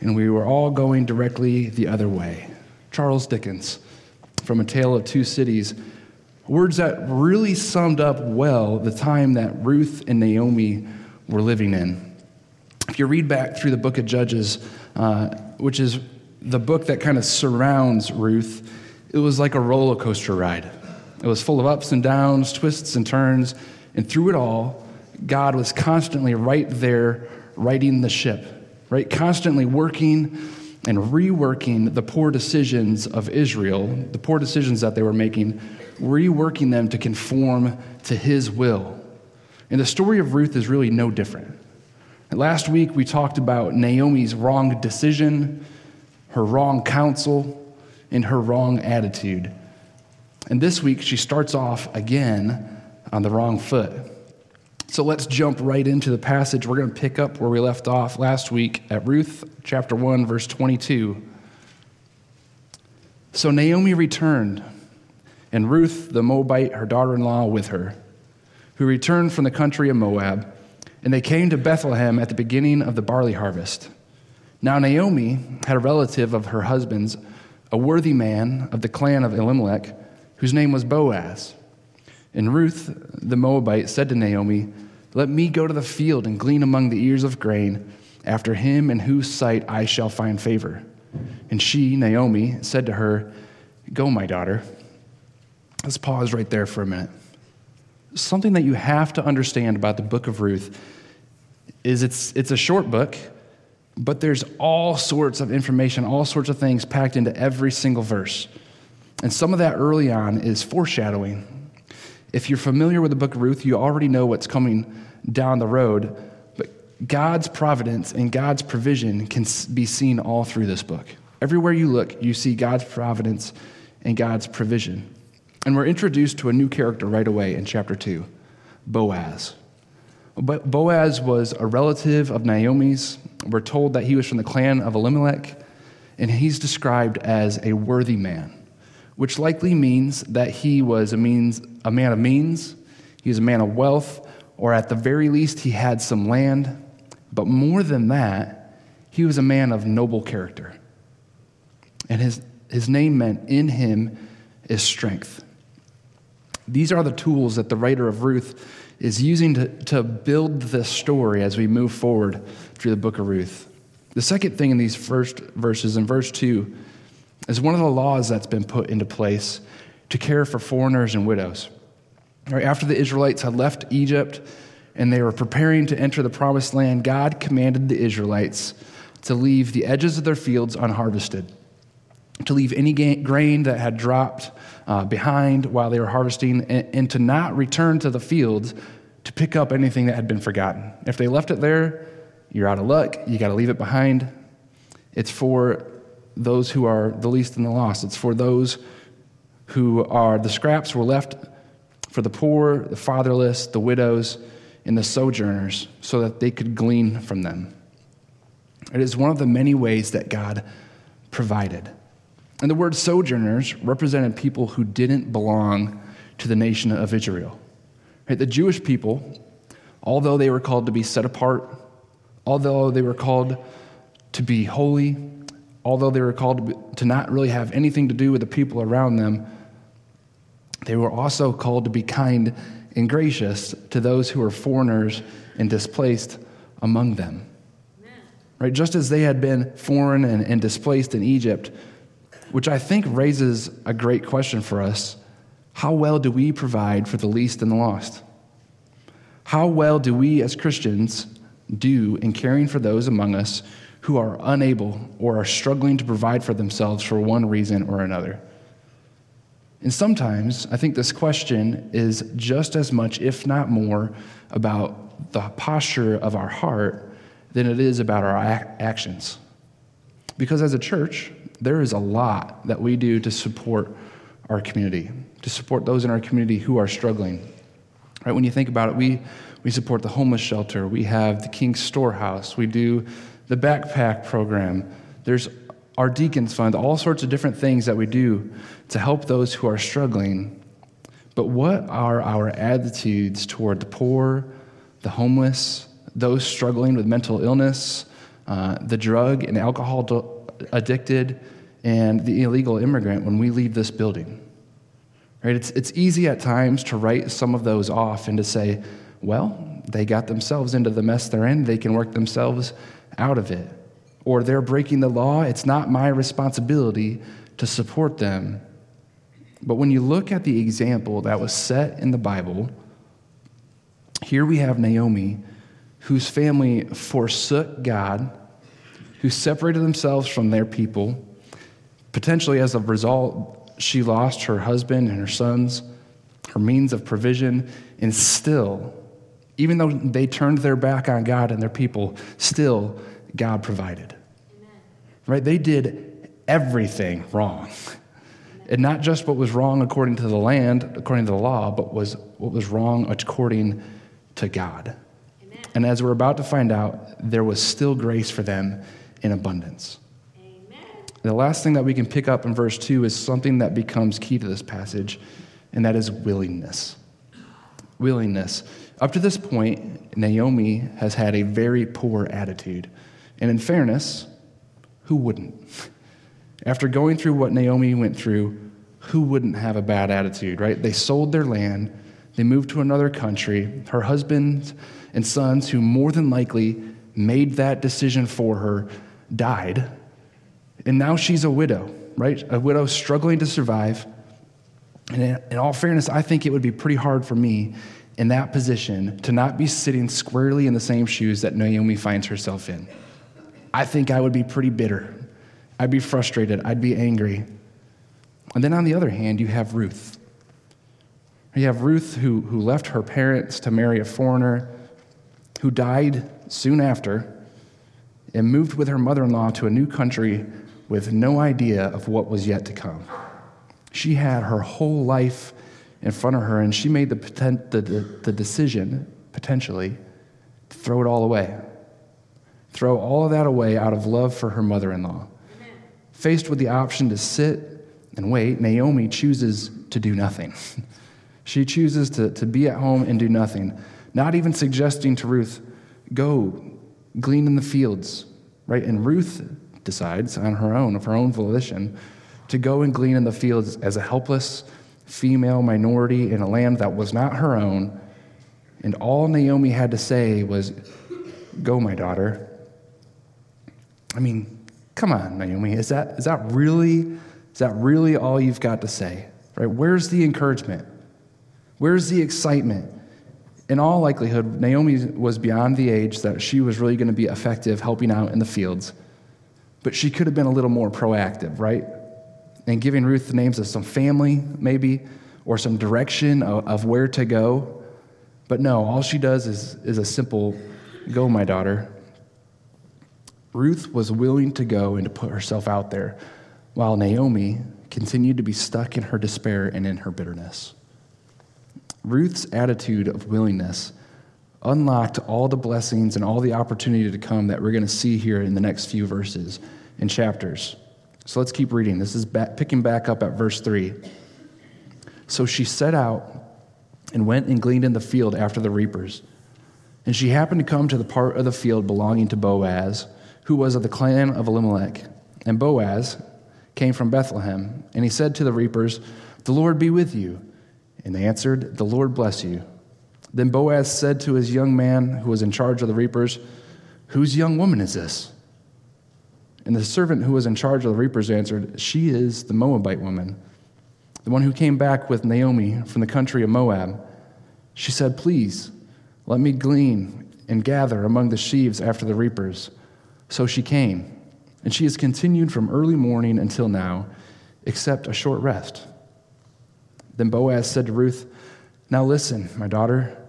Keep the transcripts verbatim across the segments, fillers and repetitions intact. and we were all going directly the other way. Charles Dickens, from A Tale of Two Cities, words that really summed up well the time that Ruth and Naomi were living in. If you read back through the book of Judges, uh, which is the book that kind of surrounds Ruth, it was like a roller coaster ride. It was full of ups and downs, twists and turns, and through it all, God was constantly right there, righting the ship. Right, constantly working and reworking the poor decisions of Israel, the poor decisions that they were making, reworking them to conform to his will. And the story of Ruth is really no different. And last week, we talked about Naomi's wrong decision, her wrong counsel, and her wrong attitude. And this week, she starts off again on the wrong foot. So let's jump right into the passage. We're going to pick up where we left off last week at Ruth chapter one, verse twenty-two. So Naomi returned, and Ruth the Moabite, her daughter-in-law, with her, who returned from the country of Moab, and they came to Bethlehem at the beginning of the barley harvest. Now Naomi had a relative of her husband's, a worthy man of the clan of Elimelech, whose name was Boaz. And Ruth the Moabite said to Naomi, "Let me go to the field and glean among the ears of grain, after him in whose sight I shall find favor." And she, Naomi, said to her, "Go, my daughter." Let's pause right there for a minute. Something that you have to understand about the book of Ruth is it's it's a short book, but there's all sorts of information, all sorts of things packed into every single verse. And some of that early on is foreshadowing. If you're familiar with the book of Ruth, you already know what's coming down the road, but God's providence and God's provision can be seen all through this book. Everywhere you look, you see God's providence and God's provision. And we're introduced to a new character right away in chapter two, Boaz. But Boaz was a relative of Naomi's. We're told that he was from the clan of Elimelech, and he's described as a worthy man, which likely means that he was a means, a man of means, he was a man of wealth, or at the very least, he had some land. But more than that, he was a man of noble character. And his, his name meant, "In him is strength." These are the tools that the writer of Ruth is using to, to build this story as we move forward through the book of Ruth. The second thing in these first verses, in verse two, is one of the laws that's been put into place to care for foreigners and widows. Right after the Israelites had left Egypt and they were preparing to enter the promised land, God commanded the Israelites to leave the edges of their fields unharvested, to leave any grain that had dropped uh, behind while they were harvesting, and, and to not return to the fields to pick up anything that had been forgotten. If they left it there, you're out of luck. You got to leave it behind. It's for those who are the least and the lost. It's for those who are, the scraps were left for the poor, the fatherless, the widows, and the sojourners, so that they could glean from them. It is one of the many ways that God provided. And the word sojourners represented people who didn't belong to the nation of Israel. The Jewish people, although they were called to be set apart, although they were called to be holy, although they were called to not really have anything to do with the people around them, they were also called to be kind and gracious to those who were foreigners and displaced among them. Amen. right? Just as they had been foreign and, and displaced in Egypt, which I think raises a great question for us. How well do we provide for the least and the lost? How well do we as Christians do in caring for those among us who are unable or are struggling to provide for themselves for one reason or another? And sometimes I think this question is just as much, if not more, about the posture of our heart than it is about our actions. Because as a church, there is a lot that we do to support our community, to support those in our community who are struggling. Right? When you think about it, we, we support the homeless shelter. We have the King's Storehouse. We do the backpack program. There's our deacons fund, all sorts of different things that we do to help those who are struggling. But what are our attitudes toward the poor, the homeless, those struggling with mental illness, uh, the drug and alcohol do- addicted, and the illegal immigrant when we leave this building? Right? It's, it's easy at times to write some of those off and to say, well, they got themselves into the mess they're in. They can work themselves out of it. Or they're breaking the law, it's not my responsibility to support them. But when you look at the example that was set in the Bible, here we have Naomi, whose family forsook God, who separated themselves from their people. Potentially, as a result, she lost her husband and her sons, her means of provision, and still, even though they turned their back on God and their people, still God provided. Right? They did everything wrong. And not just what was wrong according to the land, according to the law, but was what was wrong according to God. Amen. And as we're about to find out, there was still grace for them in abundance. Amen. The last thing that we can pick up in verse two is something that becomes key to this passage, and that is willingness. Willingness. Up to this point, Naomi has had a very poor attitude. And in fairness, who wouldn't? After going through what Naomi went through, who wouldn't have a bad attitude, right? They sold their land. They moved to another country. Her husband and sons, who more than likely made that decision for her, died. And now she's a widow, right? A widow struggling to survive. And in all fairness, I think it would be pretty hard for me in that position to not be sitting squarely in the same shoes that Naomi finds herself in. I think I would be pretty bitter. I'd be frustrated. I'd be angry. And then on the other hand, you have Ruth. You have Ruth who, who left her parents to marry a foreigner, who died soon after, and moved with her mother-in-law to a new country with no idea of what was yet to come. She had her whole life in front of her, and she made the, potent, the, the, the decision, potentially, to throw it all away. Throw all of that away out of love for her mother-in-law. Amen. Faced with the option to sit and wait, Naomi chooses to do nothing. She chooses to, to be at home and do nothing, not even suggesting to Ruth, go glean in the fields, right? And Ruth decides on her own, of her own volition, to go and glean in the fields as a helpless female minority in a land that was not her own. And all Naomi had to say was, go, my daughter. I mean, come on, Naomi. Is that is that really is that really all you've got to say? Right? Where's the encouragement? Where's the excitement? In all likelihood, Naomi was beyond the age that she was really going to be effective helping out in the fields. But she could have been a little more proactive, right? And giving Ruth the names of some family, maybe, or some direction of, of where to go. But no, all she does is, is a simple, go, my daughter. Ruth was willing to go and to put herself out there, while Naomi continued to be stuck in her despair and in her bitterness. Ruth's attitude of willingness unlocked all the blessings and all the opportunity to come that we're going to see here in the next few verses and chapters. So let's keep reading. This is back, picking back up at verse three. So she set out and went and gleaned in the field after the reapers. And she happened to come to the part of the field belonging to Boaz, who was of the clan of Elimelech. And Boaz came from Bethlehem, and he said to the reapers, "The Lord be with you." And they answered, "The Lord bless you." Then Boaz said to his young man who was in charge of the reapers, "Whose young woman is this?" And the servant who was in charge of the reapers answered, she is the Moabite woman, the one who came back with Naomi from the country of Moab. She said, please, let me glean and gather among the sheaves after the reapers. So she came, and she has continued from early morning until now, except a short rest. Then Boaz said to Ruth, now listen, my daughter,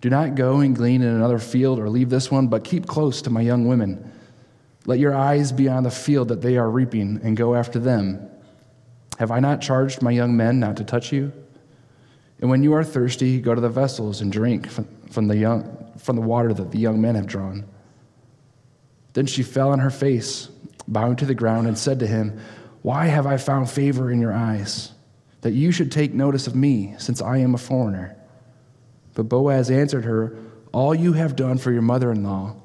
do not go and glean in another field or leave this one, but keep close to my young women. Let your eyes be on the field that they are reaping and go after them. Have I not charged my young men not to touch you? And when you are thirsty, go to the vessels and drink from the young, from the water that the young men have drawn. Then she fell on her face, bowing to the ground, and said to him, why have I found favor in your eyes, that you should take notice of me, since I am a foreigner? But Boaz answered her, all you have done for your mother-in-law,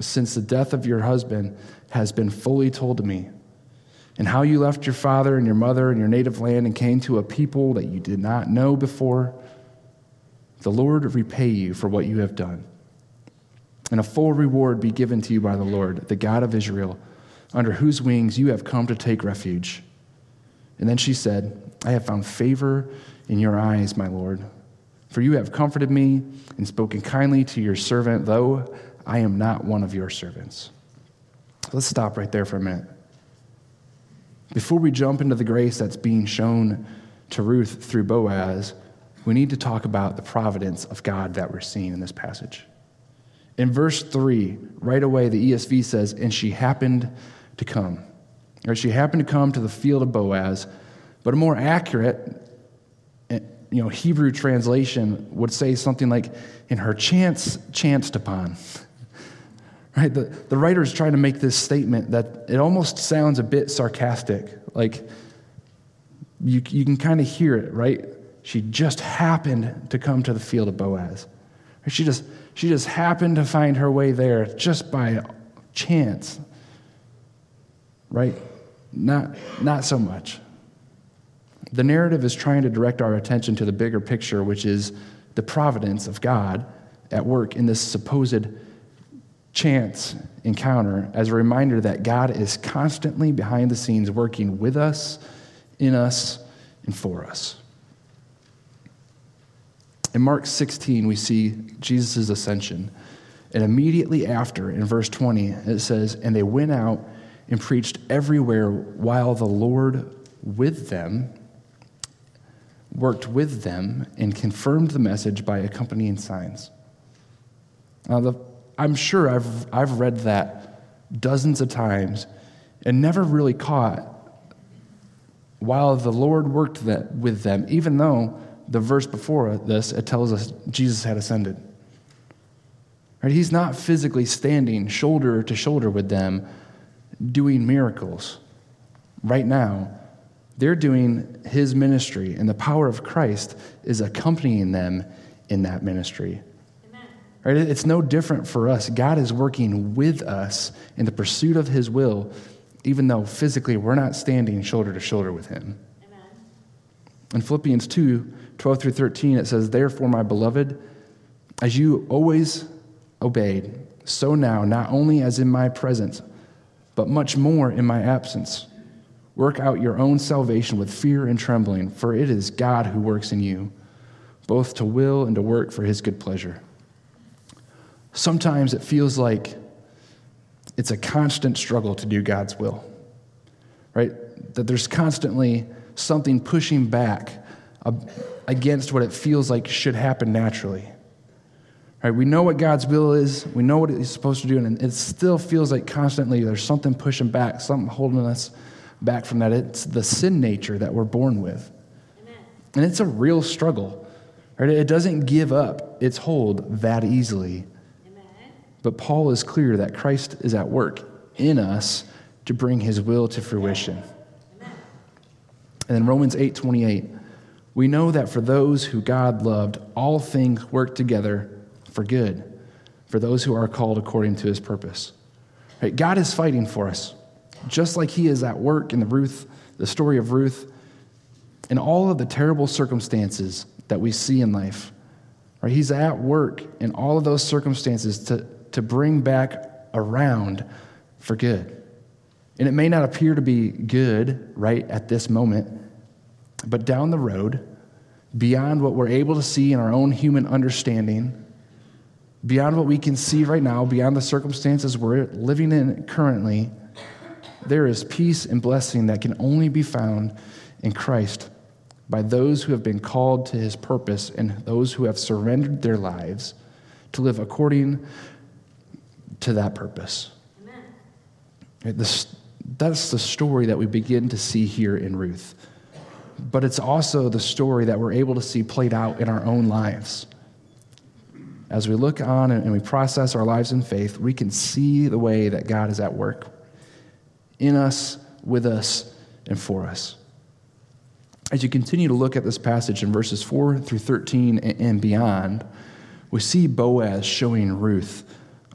since the death of your husband, has been fully told to me, and how you left your father and your mother and your native land and came to a people that you did not know before. The Lord repay you for what you have done, and a full reward be given to you by the Lord, the God of Israel, under whose wings you have come to take refuge. And then she said, I have found favor in your eyes, my Lord, for you have comforted me and spoken kindly to your servant, though I am not one of your servants. Let's stop right there for a minute. Before we jump into the grace that's being shown to Ruth through Boaz, we need to talk about the providence of God that we're seeing in this passage. In verse three, right away, the E S V says, and she happened to come. Or she happened to come to the field of Boaz, but a more accurate you know, Hebrew translation would say something like, in her chance, chanced upon. Right? The, the writer is trying to make this statement that it almost sounds a bit sarcastic. Like, you, you can kind of hear it, right? She just happened to come to the field of Boaz. She just, she just happened to find her way there just by chance, right? Not, not so much. The narrative is trying to direct our attention to the bigger picture, which is the providence of God at work in this supposed chance encounter, as a reminder that God is constantly behind the scenes working with us, in us, and for us. In Mark sixteen, we see Jesus' ascension. And immediately after, in verse twenty, it says, and they went out and preached everywhere while the Lord with them worked with them and confirmed the message by accompanying signs. Now, the, I'm sure I've I've read that dozens of times and never really caught while the Lord worked that with them, even though the verse before this, it tells us Jesus had ascended. Right? He's not physically standing shoulder to shoulder with them doing miracles right now. They're doing his ministry, and the power of Christ is accompanying them in that ministry. Amen. Right? It's no different for us. God is working with us in the pursuit of his will, even though physically we're not standing shoulder to shoulder with him. Amen. In Philippians two, twelve through thirteen, it says, therefore, my beloved, as you always obeyed, so now, not only as in my presence, but much more in my absence, work out your own salvation with fear and trembling, for it is God who works in you, both to will and to work for his good pleasure. Sometimes it feels like it's a constant struggle to do God's will, right? That there's constantly something pushing back against what it feels like should happen naturally. Right? We know what God's will is, we know what he's supposed to do, and it still feels like constantly there's something pushing back, something holding us back from that. It's the sin nature that we're born with. Amen. And it's a real struggle. Right? It doesn't give up its hold that easily. Amen. But Paul is clear that Christ is at work in us to bring his will to fruition. Amen. And in Romans eight twenty-eight, we know that for those who God loved, all things work together for good, for those who are called according to his purpose. Right? God is fighting for us, just like he is at work in the Ruth, the story of Ruth, in all of the terrible circumstances that we see in life. Right? He's at work in all of those circumstances to, to bring back around for good. And it may not appear to be good right at this moment, but down the road, beyond what we're able to see in our own human understanding, beyond what we can see right now, beyond the circumstances we're living in currently, there is peace and blessing that can only be found in Christ by those who have been called to his purpose and those who have surrendered their lives to live according to that purpose. Amen. This, that's the story that we begin to see here in Ruth. But it's also the story that we're able to see played out in our own lives. As we look on and we process our lives in faith, we can see the way that God is at work in us, with us, and for us. As you continue to look at this passage in verses four through thirteen and beyond, we see Boaz showing Ruth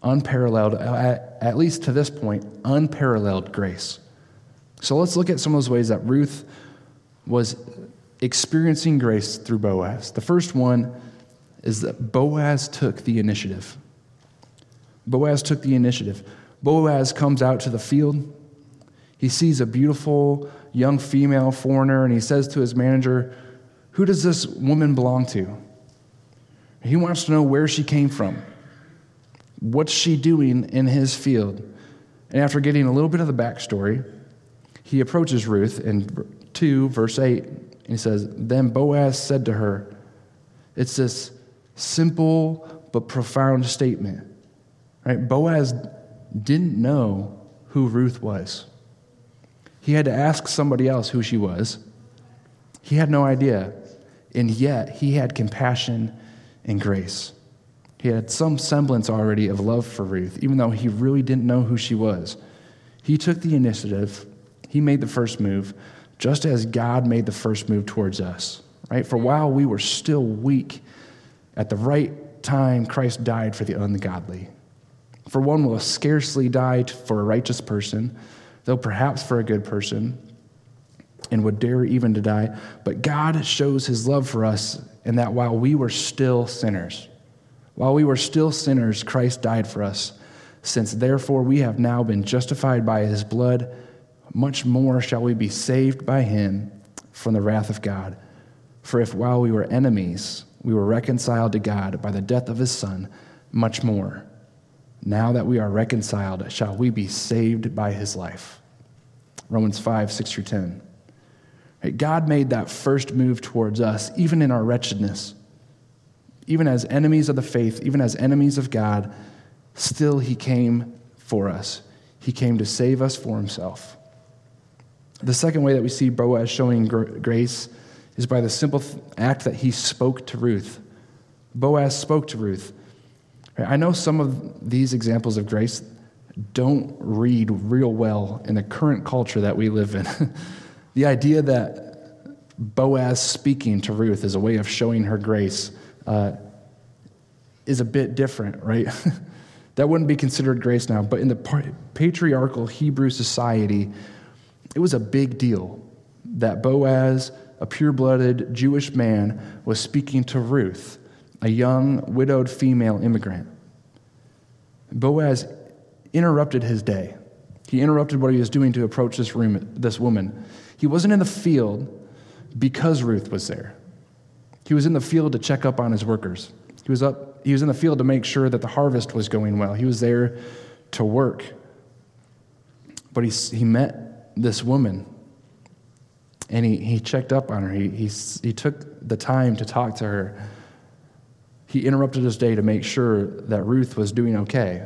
unparalleled, at least to this point, unparalleled grace. So let's look at some of those ways that Ruth was experiencing grace through Boaz. The first one is that Boaz took the initiative. Boaz took the initiative. Boaz comes out to the field. He sees a beautiful young female foreigner, and he says to his manager, "Who does this woman belong to?" He wants to know where she came from. What's she doing in his field? And after getting a little bit of the backstory, he approaches Ruth in two, verse eight, and he says, "Then Boaz said to her," it's this simple but profound statement. Right? Boaz didn't know who Ruth was. He had to ask somebody else who she was. He had no idea, and yet he had compassion and grace. He had some semblance already of love for Ruth, even though he really didn't know who she was. He took the initiative. He made the first move, just as God made the first move towards us. Right? For a while, we were still weak. At the right time, Christ died for the ungodly. For one will scarcely die for a righteous person, though perhaps for a good person, and would dare even to die. But God shows his love for us in that while we were still sinners, while we were still sinners, Christ died for us. Since therefore we have now been justified by his blood, much more shall we be saved by him from the wrath of God. For if while we were enemies, we were reconciled to God by the death of his son, much more, now that we are reconciled, shall we be saved by his life. Romans five, six through ten. God made that first move towards us, even in our wretchedness. Even as enemies of the faith, even as enemies of God, still he came for us. He came to save us for himself. The second way that we see Boaz showing grace is by the simple act that he spoke to Ruth. Boaz spoke to Ruth. I know some of these examples of grace don't read real well in the current culture that we live in. The idea that Boaz speaking to Ruth as a way of showing her grace uh, is a bit different, right? That wouldn't be considered grace now, but in the patriarchal Hebrew society, it was a big deal that Boaz, a pure-blooded Jewish man, was speaking to Ruth, a young, widowed female immigrant. Boaz interrupted his day. He interrupted what he was doing to approach this room, this woman. He wasn't in the field because Ruth was there. He was in the field to check up on his workers. He was up. He was in the field to make sure that the harvest was going well. He was there to work. But he he met this woman, and he, he checked up on her. He, he he took the time to talk to her. He interrupted his day to make sure that Ruth was doing okay.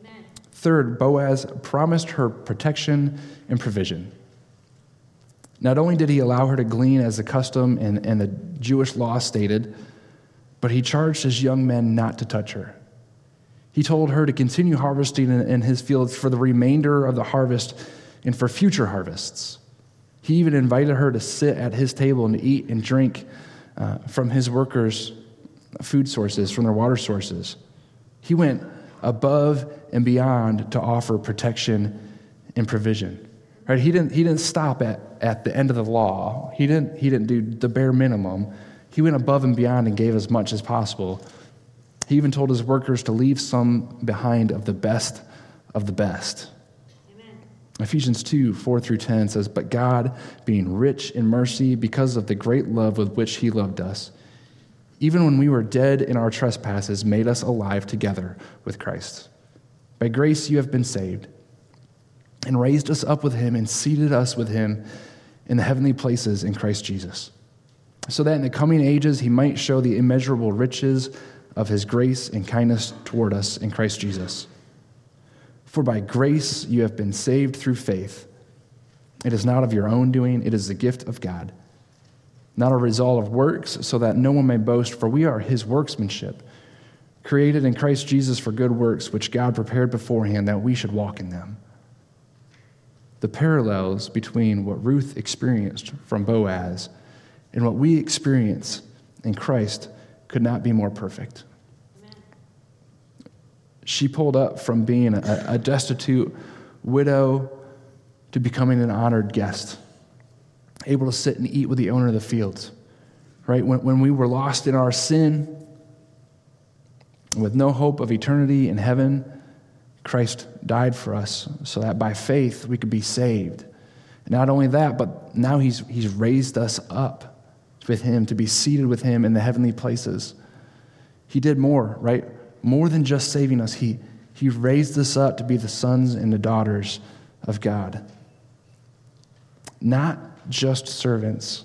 Amen. Third, Boaz promised her protection and provision. Not only did he allow her to glean as the custom and, and the Jewish law stated, but he charged his young men not to touch her. He told her to continue harvesting in, in his fields for the remainder of the harvest and for future harvests. He even invited her to sit at his table and to eat and drink uh, from his workers' food sources, from their water sources. He went above and beyond to offer protection and provision. Right? He didn't he didn't stop at, at the end of the law. He didn't he didn't do the bare minimum. He went above and beyond and gave as much as possible. He even told his workers to leave some behind of the best of the best. Amen. Ephesians two, four through ten says, "But God, being rich in mercy, because of the great love with which he loved us, even when we were dead in our trespasses, made us alive together with Christ. By grace you have been saved, and raised us up with him and seated us with him in the heavenly places in Christ Jesus, so that in the coming ages he might show the immeasurable riches of his grace and kindness toward us in Christ Jesus. For by grace you have been saved through faith. It is not of your own doing, it is the gift of God, not a result of works, so that no one may boast, for we are his workmanship, created in Christ Jesus for good works, which God prepared beforehand that we should walk in them." The parallels between what Ruth experienced from Boaz and what we experience in Christ could not be more perfect. Amen. She pulled up from being a, a destitute widow to becoming an honored guest, able to sit and eat with the owner of the fields, right? When, when we were lost in our sin, with no hope of eternity in heaven, Christ died for us so that by faith we could be saved. And not only that, but now he's, he's raised us up with him to be seated with him in the heavenly places. He did more, right? More than just saving us. He, he raised us up to be the sons and the daughters of God. Not just servants,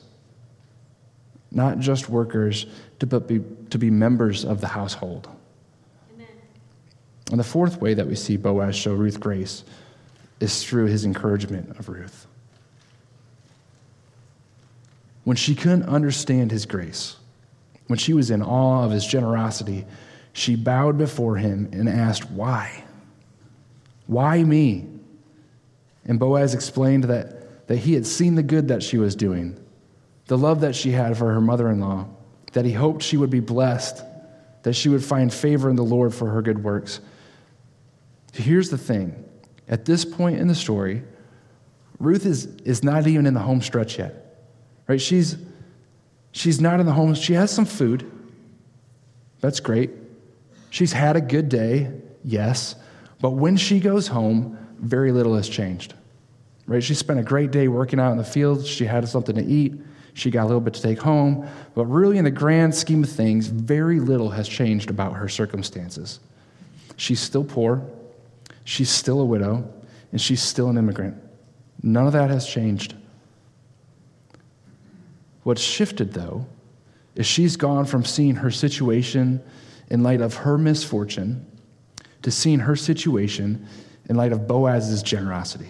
not just workers, but be, to be members of the household. Amen. And the fourth way that we see Boaz show Ruth grace is through his encouragement of Ruth. When she couldn't understand his grace, when she was in awe of his generosity, she bowed before him and asked, "Why? Why me?" And Boaz explained that that he had seen the good that she was doing, the love that she had for her mother-in-law, that he hoped she would be blessed, that she would find favor in the Lord for her good works. Here's the thing. At this point in the story, Ruth is, is not even in the home stretch yet, right? She's, she's not in the home. She has some food. That's great. She's had a good day, yes. But when she goes home, very little has changed. Right? She spent a great day working out in the fields. She had something to eat. She got a little bit to take home. But really, in the grand scheme of things, very little has changed about her circumstances. She's still poor. She's still a widow. And she's still an immigrant. None of that has changed. What's shifted, though, is she's gone from seeing her situation in light of her misfortune to seeing her situation in light of Boaz's generosity.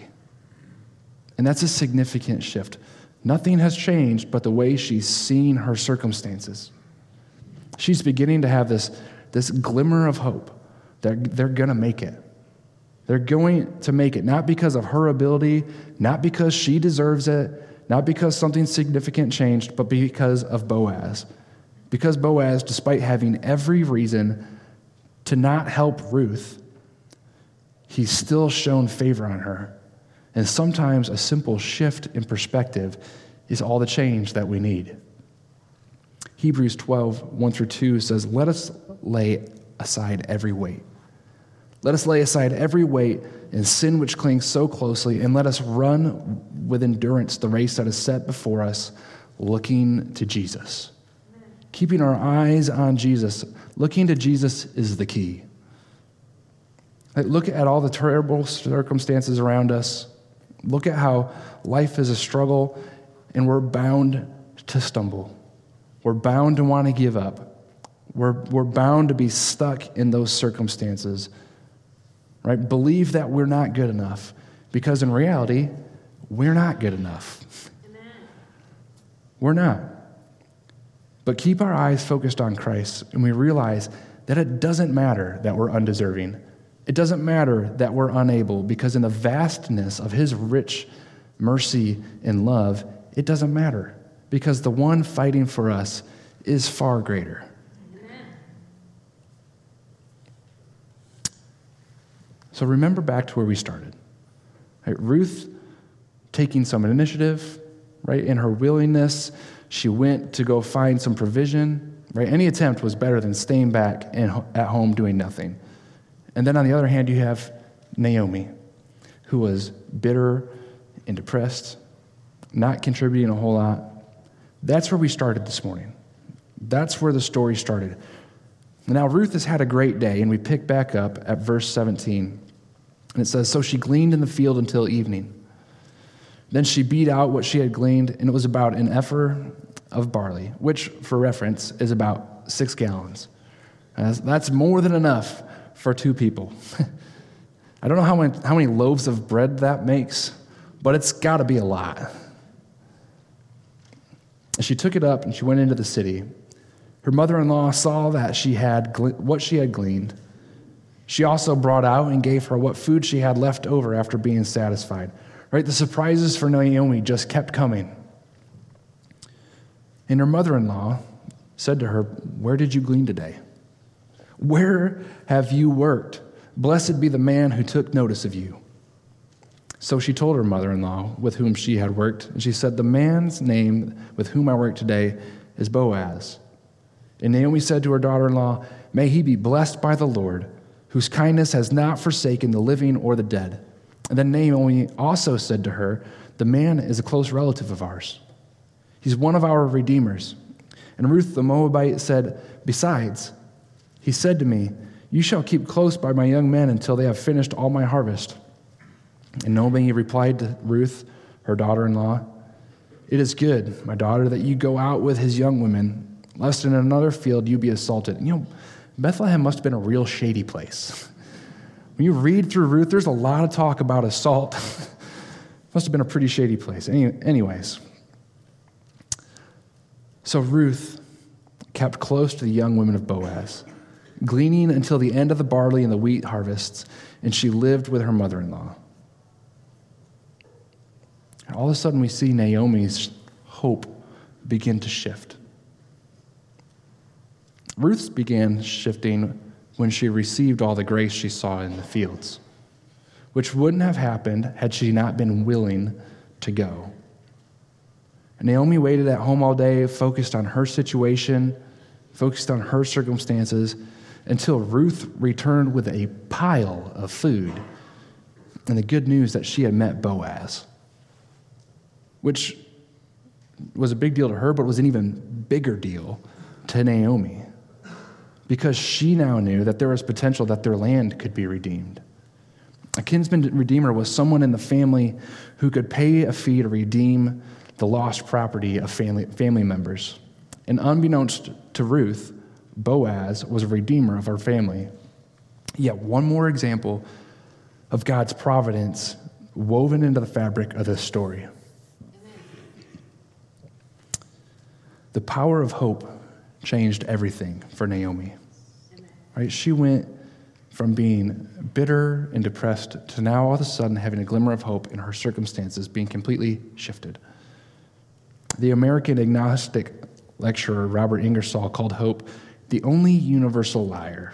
And that's a significant shift. Nothing has changed but the way she's seen her circumstances. She's beginning to have this, this glimmer of hope that they're going to make it. They're going to make it, not because of her ability, not because she deserves it, not because something significant changed, but because of Boaz. Because Boaz, despite having every reason to not help Ruth, he's still shown favor on her. And sometimes a simple shift in perspective is all the change that we need. Hebrews twelve, one through two says, "Let us lay aside every weight. Let us lay aside every weight and sin which clings so closely, and let us run with endurance the race that is set before us, looking to Jesus." Amen. Keeping our eyes on Jesus, looking to Jesus is the key. Look at all the terrible circumstances around us. Look at how life is a struggle, and we're bound to stumble. We're bound to want to give up. We're, we're bound to be stuck in those circumstances, right? Believe that we're not good enough, because in reality, we're not good enough. Amen. We're not. But keep our eyes focused on Christ, and we realize that it doesn't matter that we're undeserving. It doesn't matter that we're unable, because in the vastness of his rich mercy and love, it doesn't matter, because the one fighting for us is far greater. Amen. So remember back to where we started. Right, Ruth taking some initiative, right? In her willingness, she went to go find some provision, right? Any attempt was better than staying back and at home doing nothing. And then on the other hand, you have Naomi, who was bitter and depressed, not contributing a whole lot. That's where we started this morning. That's where the story started. Now, Ruth has had a great day, and we pick back up at verse seventeen. And it says, "So she gleaned in the field until evening. Then she beat out what she had gleaned, and it was about an ephah of barley," which, for reference, is about six gallons. That's more than enough for two people. I don't know how many, how many loaves of bread that makes, but it's got to be a lot. And she took it up, and she went into the city. Her mother-in-law saw that she had gle- what she had gleaned. She also brought out and gave her what food she had left over after being satisfied. Right? The surprises for Naomi just kept coming. And her mother-in-law said to her, "Where did you glean today? Where have you worked? Blessed be the man who took notice of you." So she told her mother-in-law with whom she had worked, and she said, "The man's name with whom I work today is Boaz." And Naomi said to her daughter-in-law, "May he be blessed by the Lord, whose kindness has not forsaken the living or the dead." And then Naomi also said to her, "The man is a close relative of ours. He's one of our redeemers." And Ruth the Moabite said, "Besides, he said to me, 'You shall keep close by my young men until they have finished all my harvest.'" And Naomi replied to Ruth, her daughter-in-law, "It is good, my daughter, that you go out with his young women, lest in another field you be assaulted." You know, Bethlehem must have been a real shady place. When you read through Ruth, there's a lot of talk about assault. Must have been a pretty shady place. Any, anyways, so Ruth kept close to the young women of Boaz, gleaning until the end of the barley and the wheat harvests, and she lived with her mother-in-law. And all of a sudden, we see Naomi's hope begin to shift. Ruth's began shifting when she received all the grace she saw in the fields, which wouldn't have happened had she not been willing to go. And Naomi waited at home all day, focused on her situation, focused on her circumstances, until Ruth returned with a pile of food and the good news that she had met Boaz, which was a big deal to her, but was an even bigger deal to Naomi, because she now knew that there was potential that their land could be redeemed. A kinsman redeemer was someone in the family who could pay a fee to redeem the lost property of family, family members. And unbeknownst to Ruth, Boaz was a redeemer of her family. Yet one more example of God's providence woven into the fabric of this story. The power of hope changed everything for Naomi. Right? She went from being bitter and depressed to now all of a sudden having a glimmer of hope in her circumstances being completely shifted. The American agnostic lecturer Robert Ingersoll called hope the only universal liar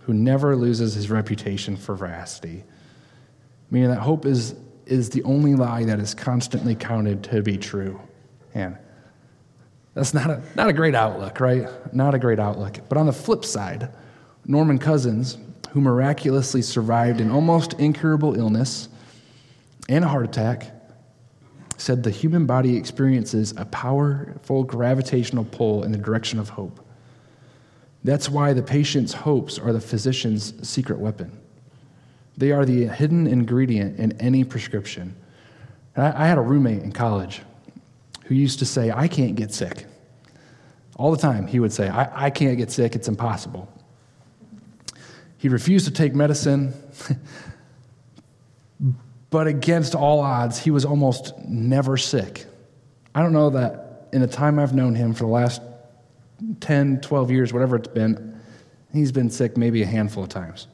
who never loses his reputation for veracity, meaning that hope is, is the only lie that is constantly counted to be true. And that's not a, not a great outlook, right? Not a great outlook. But on the flip side, Norman Cousins, who miraculously survived an almost incurable illness and a heart attack, said the human body experiences a powerful gravitational pull in the direction of hope. That's why the patient's hopes are the physician's secret weapon. They are the hidden ingredient in any prescription. And I, I had a roommate in college who used to say, "I can't get sick." All the time, he would say, I, I can't get sick, it's impossible. He refused to take medicine, but against all odds, he was almost never sick. I don't know that in the time I've known him for the last ten, twelve years, whatever it's been, he's been sick maybe a handful of times.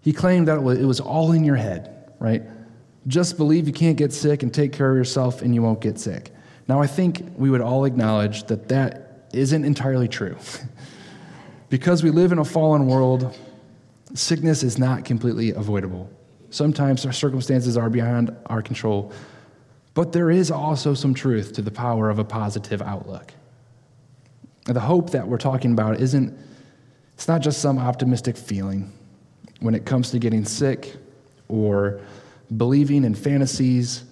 He claimed that it was all in your head, right? Just believe you can't get sick and take care of yourself and you won't get sick. Now, I think we would all acknowledge that that isn't entirely true. Because we live in a fallen world, sickness is not completely avoidable. Sometimes our circumstances are beyond our control, but there is also some truth to the power of a positive outlook. And the hope that we're talking about isn't, it's not just some optimistic feeling when it comes to getting sick or believing in fantasies,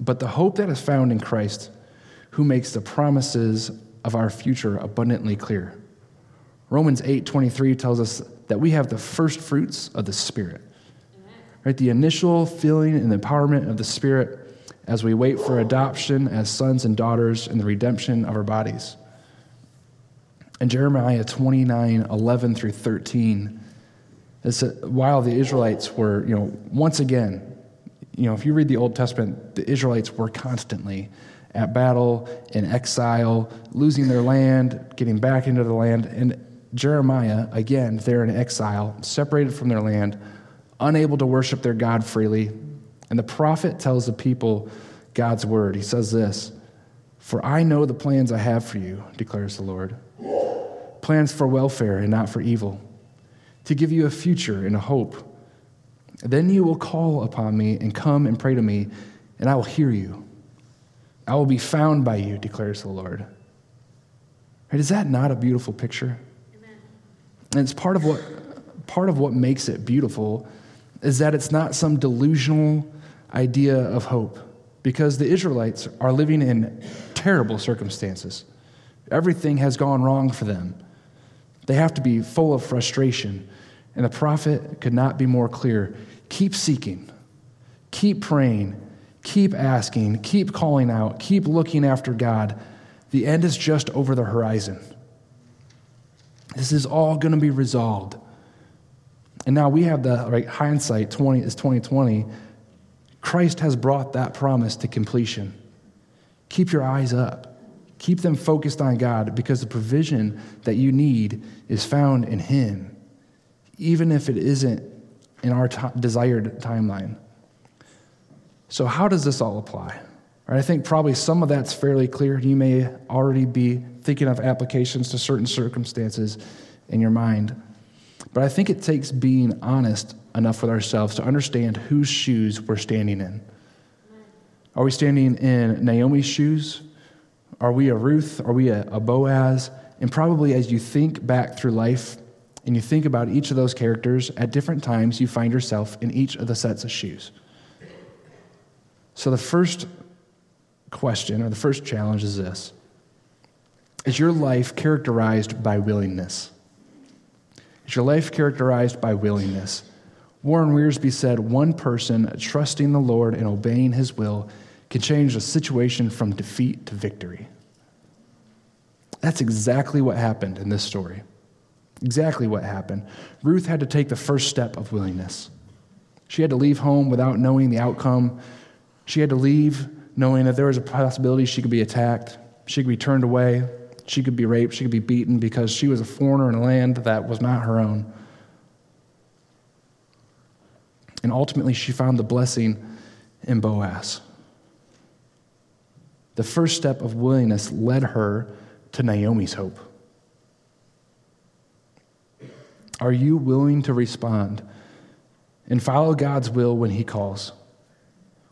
but the hope that is found in Christ, who makes the promises of our future abundantly clear. Romans eight twenty-three tells us that we have the first fruits of the Spirit. Right? The initial feeling and empowerment of the Spirit as we wait for adoption as sons and daughters and the redemption of our bodies. In Jeremiah twenty-nine eleven through thirteen, it said, while the Israelites were, you know, once again, you know, if you read the Old Testament, the Israelites were constantly at battle, in exile, losing their land, getting back into the land. And Jeremiah, again, they're in exile, separated from their land, unable to worship their God freely. And the prophet tells the people God's word. He says this, "For I know the plans I have for you, declares the Lord, plans for welfare and not for evil, to give you a future and a hope. Then you will call upon me and come and pray to me, and I will hear you. I will be found by you, declares the Lord." Right, is that not a beautiful picture? Amen. And it's part of what part of what makes it beautiful is that it's not some delusional idea of hope, because the Israelites are living in terrible circumstances. Everything has gone wrong for them. They have to be full of frustration. And the prophet could not be more clear. Keep seeking, keep praying, keep asking, keep calling out, keep looking after God. The end is just over the horizon. This is all going to be resolved. And now we have the right hindsight twenty is twenty twenty. Christ has brought that promise to completion. Keep your eyes up. Keep them focused on God, because the provision that you need is found in Him, even if it isn't in our t- desired timeline. So how does this all apply? All right, I think probably some of that's fairly clear. You may already be thinking of applications to certain circumstances in your mind. But I think it takes being honest enough with ourselves to understand whose shoes we're standing in. Are we standing in Naomi's shoes? Are we a Ruth? Are we a, a Boaz? And probably as you think back through life and you think about each of those characters, at different times you find yourself in each of the sets of shoes. So the first question or the first challenge is this. Is your life characterized by willingness? Is your life characterized by willingness? Warren Wiersbe said, "One person trusting the Lord and obeying His will can change a situation from defeat to victory." That's exactly what happened in this story. Exactly what happened. Ruth had to take the first step of willingness. She had to leave home without knowing the outcome. She had to leave knowing that there was a possibility she could be attacked, she could be turned away, she could be raped, she could be beaten, because she was a foreigner in a land that was not her own. And ultimately, she found the blessing in Boaz. The first step of willingness led her to Naomi's hope. Are you willing to respond and follow God's will when He calls?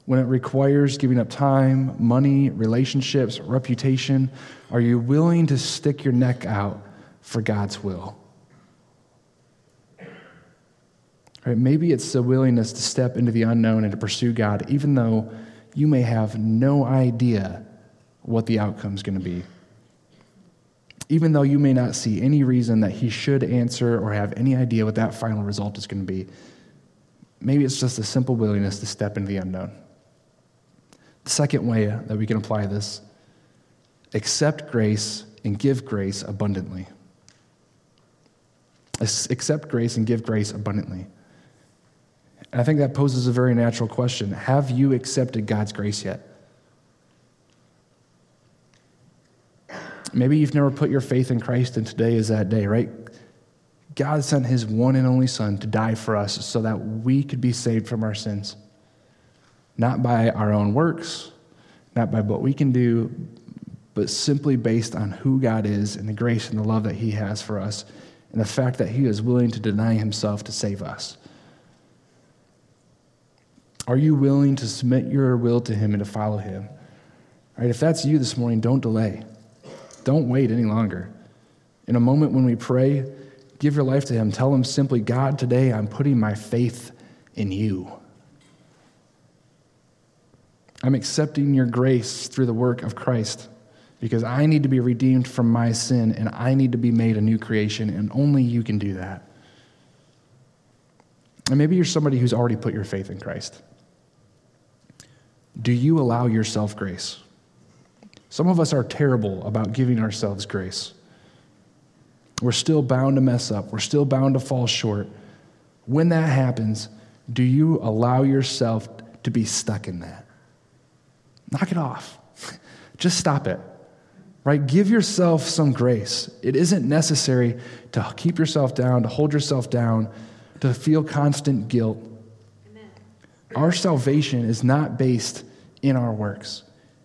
When it requires giving up time, money, relationships, reputation, are you willing to stick your neck out for God's will? Right, maybe it's the willingness to step into the unknown and to pursue God, even though you may have no idea what the outcome's going to be. Even though you may not see any reason that He should answer or have any idea what that final result is going to be, maybe it's just a simple willingness to step into the unknown. The second way that we can apply this, accept grace and give grace abundantly. Accept grace and give grace abundantly. And I think that poses a very natural question. Have you accepted God's grace yet? Maybe you've never put your faith in Christ, and today is that day, right? God sent His one and only Son to die for us so that we could be saved from our sins. Not by our own works, not by what we can do, but simply based on who God is and the grace and the love that He has for us and the fact that He is willing to deny Himself to save us. Are you willing to submit your will to Him and to follow Him? All right, if that's you this morning, don't delay. Don't wait any longer. In a moment when we pray, give your life to Him. Tell Him simply, "God, today I'm putting my faith in you. I'm accepting your grace through the work of Christ because I need to be redeemed from my sin and I need to be made a new creation, and only you can do that. And maybe you're somebody who's already put your faith in Christ. Do you allow yourself grace? Some of us are terrible about giving ourselves grace. We're still bound to mess up. We're still bound to fall short. When that happens, do you allow yourself to be stuck in that? Knock it off. Just stop it, right? Give yourself some grace. It isn't necessary to keep yourself down, to hold yourself down, to feel constant guilt. Amen. Our salvation is not based in our works.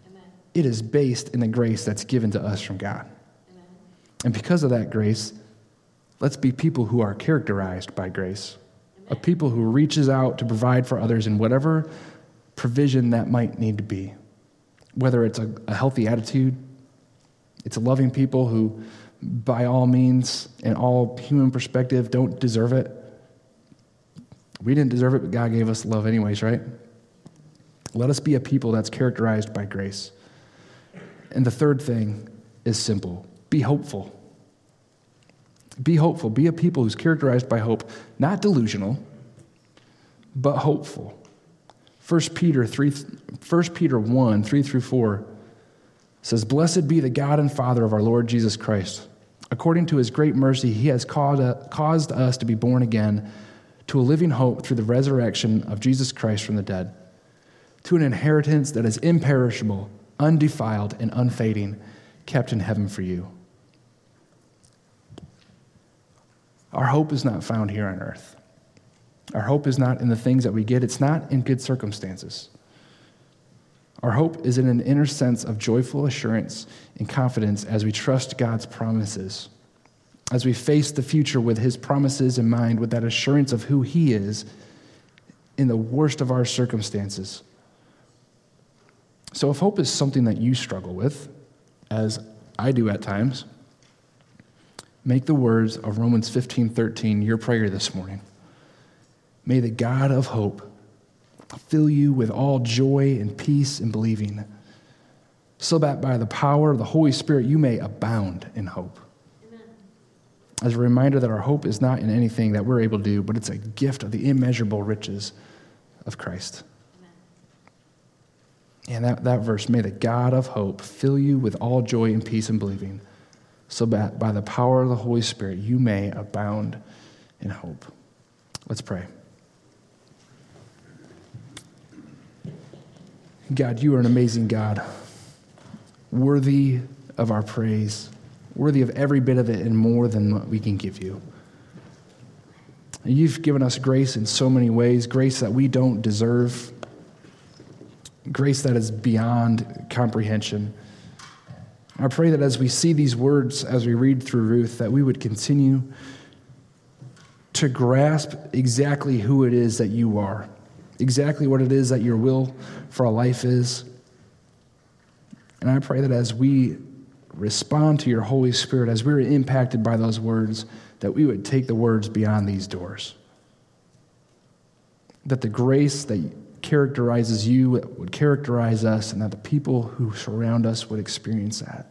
Amen. It is based in the grace that's given to us from God. Amen. And because of that grace, let's be people who are characterized by grace, Amen. A people who reaches out to provide for others in whatever provision that might need to be, whether it's a, a healthy attitude, it's loving people who, by all means and all human perspective, don't deserve it. We didn't deserve it, but God gave us love anyways, right? Let us be a people that's characterized by grace. And the third thing is simple. Be hopeful. Be hopeful. Be a people who's characterized by hope, not delusional, but hopeful. First Peter one, three through four says, "Blessed be the God and Father of our Lord Jesus Christ. According to his great mercy, he has caused us to be born again to a living hope through the resurrection of Jesus Christ from the dead, to an inheritance that is imperishable, undefiled, and unfading, kept in heaven for you." Our hope is not found here on earth. Our hope is not in the things that we get. It's not in good circumstances. Our hope is in an inner sense of joyful assurance and confidence as we trust God's promises, as we face the future with his promises in mind, with that assurance of who he is in the worst of our circumstances. So if hope is something that you struggle with, as I do at times, make the words of Romans fifteen thirteen your prayer this morning. May the God of hope fill you with all joy and peace in believing, so that by the power of the Holy Spirit you may abound in hope. Amen. As a reminder that our hope is not in anything that we're able to do, but it's a gift of the immeasurable riches of Christ. Amen. And that, that verse, may the God of hope fill you with all joy and peace in believing, so that by the power of the Holy Spirit you may abound in hope. Let's pray. God, you are an amazing God, worthy of our praise, worthy of every bit of it and more than what we can give you. You've given us grace in so many ways, grace that we don't deserve, grace that is beyond comprehension. I pray that as we see these words, as we read through Ruth, that we would continue to grasp exactly who it is that you are, exactly what it is that your will for our life is. And I pray that as we respond to your Holy Spirit, as we're impacted by those words, that we would take the words beyond these doors. That the grace that characterizes you would characterize us, and that the people who surround us would experience that.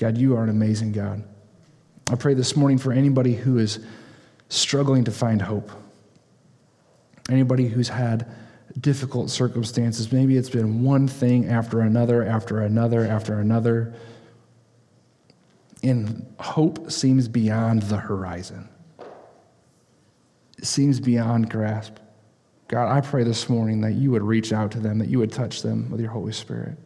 God, you are an amazing God. I pray this morning for anybody who is struggling to find hope, anybody who's had difficult circumstances. Maybe it's been one thing after another, after another, after another, and hope seems beyond the horizon. It seems beyond grasp. God, I pray this morning that you would reach out to them, that you would touch them with your Holy Spirit,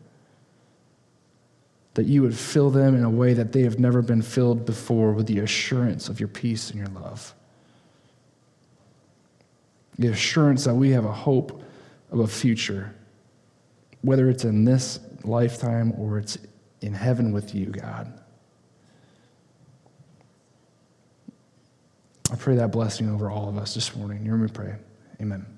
that you would fill them in a way that they have never been filled before with the assurance of your peace and your love. The assurance that we have a hope of a future, whether it's in this lifetime or it's in heaven with you, God. I pray that blessing over all of us this morning. In your name we pray. Amen.